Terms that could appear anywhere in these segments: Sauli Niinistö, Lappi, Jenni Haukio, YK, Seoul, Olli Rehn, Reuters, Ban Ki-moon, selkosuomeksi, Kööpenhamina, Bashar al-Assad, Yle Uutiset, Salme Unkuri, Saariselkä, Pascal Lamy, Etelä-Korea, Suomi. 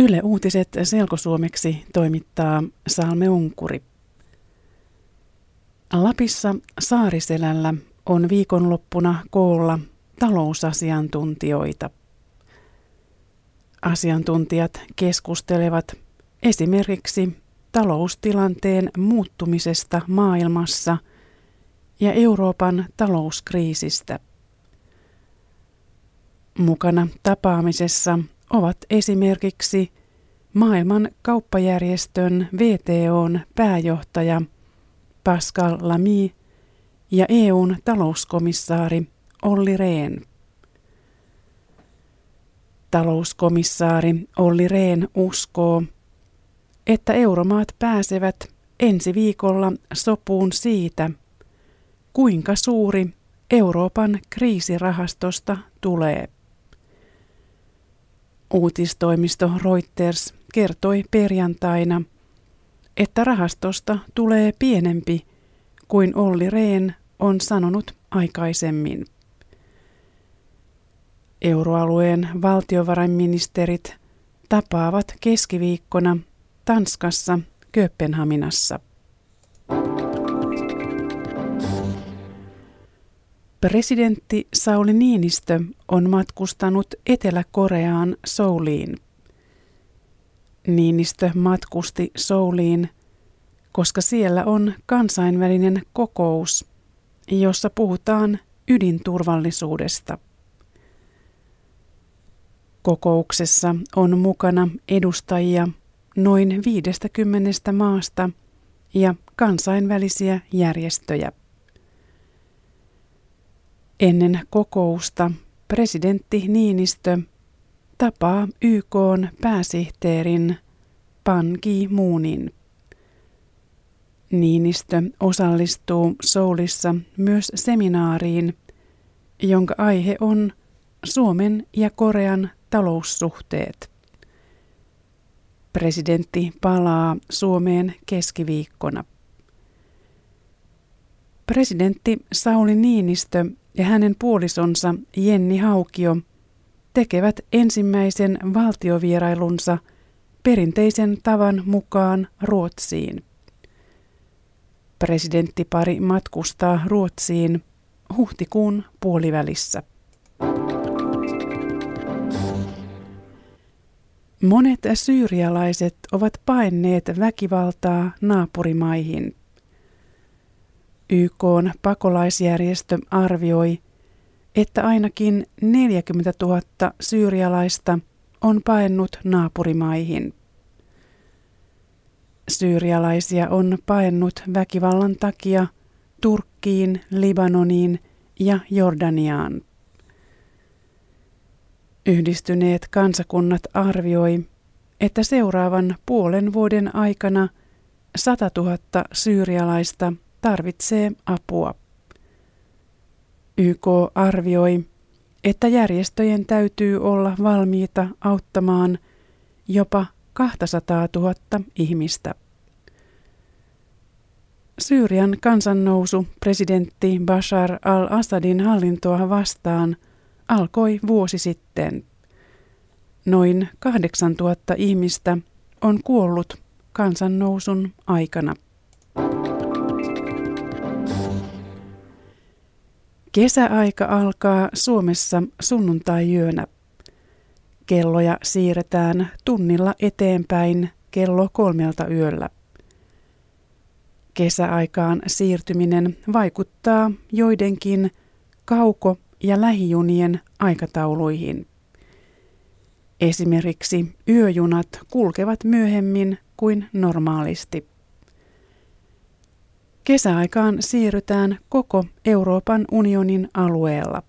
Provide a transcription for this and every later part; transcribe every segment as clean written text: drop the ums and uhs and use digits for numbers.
Yle Uutiset selkosuomeksi toimittaa Salme Unkuri. Lapissa Saariselällä on viikonloppuna koolla talousasiantuntijoita. Asiantuntijat keskustelevat esimerkiksi taloustilanteen muuttumisesta maailmassa ja Euroopan talouskriisistä. Mukana tapaamisessa ovat esimerkiksi maailman kauppajärjestön WTO:n pääjohtaja Pascal Lamy ja EU:n talouskomissaari Olli Rehn. Talouskomissaari Olli Rehn uskoo, että euromaat pääsevät ensi viikolla sopuun siitä, kuinka suuri Euroopan kriisirahastosta tulee. Uutistoimisto Reuters kertoi perjantaina, että rahastosta tulee pienempi kuin Olli Rehn on sanonut aikaisemmin. Euroalueen valtiovarainministerit tapaavat keskiviikkona Tanskassa Kööpenhaminassa. Presidentti Sauli Niinistö on matkustanut Etelä-Koreaan Souliin. Niinistö matkusti Souliin, koska siellä on kansainvälinen kokous, jossa puhutaan ydinturvallisuudesta. Kokouksessa on mukana edustajia noin 50 maasta ja kansainvälisiä järjestöjä. Ennen kokousta presidentti Niinistö tapaa YK:n pääsihteerin Ban Ki-moonin. Niinistö osallistuu Soulissa myös seminaariin, jonka aihe on Suomen ja Korean taloussuhteet. Presidentti palaa Suomeen keskiviikkona. Presidentti Sauli Niinistö ja hänen puolisonsa Jenni Haukio tekevät ensimmäisen valtiovierailunsa perinteisen tavan mukaan Ruotsiin. Presidenttipari matkustaa Ruotsiin huhtikuun puolivälissä. Monet syyrialaiset ovat paenneet väkivaltaa naapurimaihin. YK:n pakolaisjärjestö arvioi, että ainakin 40 000 syyrialaista on paennut naapurimaihin. Syyrialaisia on paennut väkivallan takia Turkkiin, Libanoniin ja Jordaniaan. Yhdistyneet kansakunnat arvioi, että seuraavan puolen vuoden aikana 100 000 syyrialaista tarvitsee apua. YK arvioi, että järjestöjen täytyy olla valmiita auttamaan jopa 200 000 ihmistä. Syyrian kansannousu presidentti Bashar al-Assadin hallintoa vastaan alkoi vuosi sitten. Noin 8 000 ihmistä on kuollut kansannousun aikana. Kesäaika alkaa Suomessa sunnuntaiyönä. Kelloja siirretään tunnilla eteenpäin kello 3 yöllä. Kesäaikaan siirtyminen vaikuttaa joidenkin kauko- ja lähijunien aikatauluihin. Esimerkiksi yöjunat kulkevat myöhemmin kuin normaalisti. Kesäaikaan siirrytään koko Euroopan unionin alueella.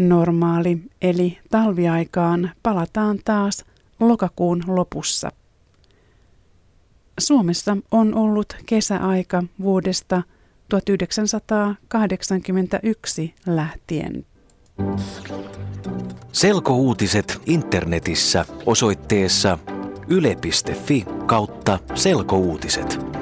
Normaali eli talviaikaan palataan taas lokakuun lopussa. Suomessa on ollut kesäaika vuodesta 1981 lähtien. Selkouutiset internetissä osoitteessa yle.fi/selkouutiset.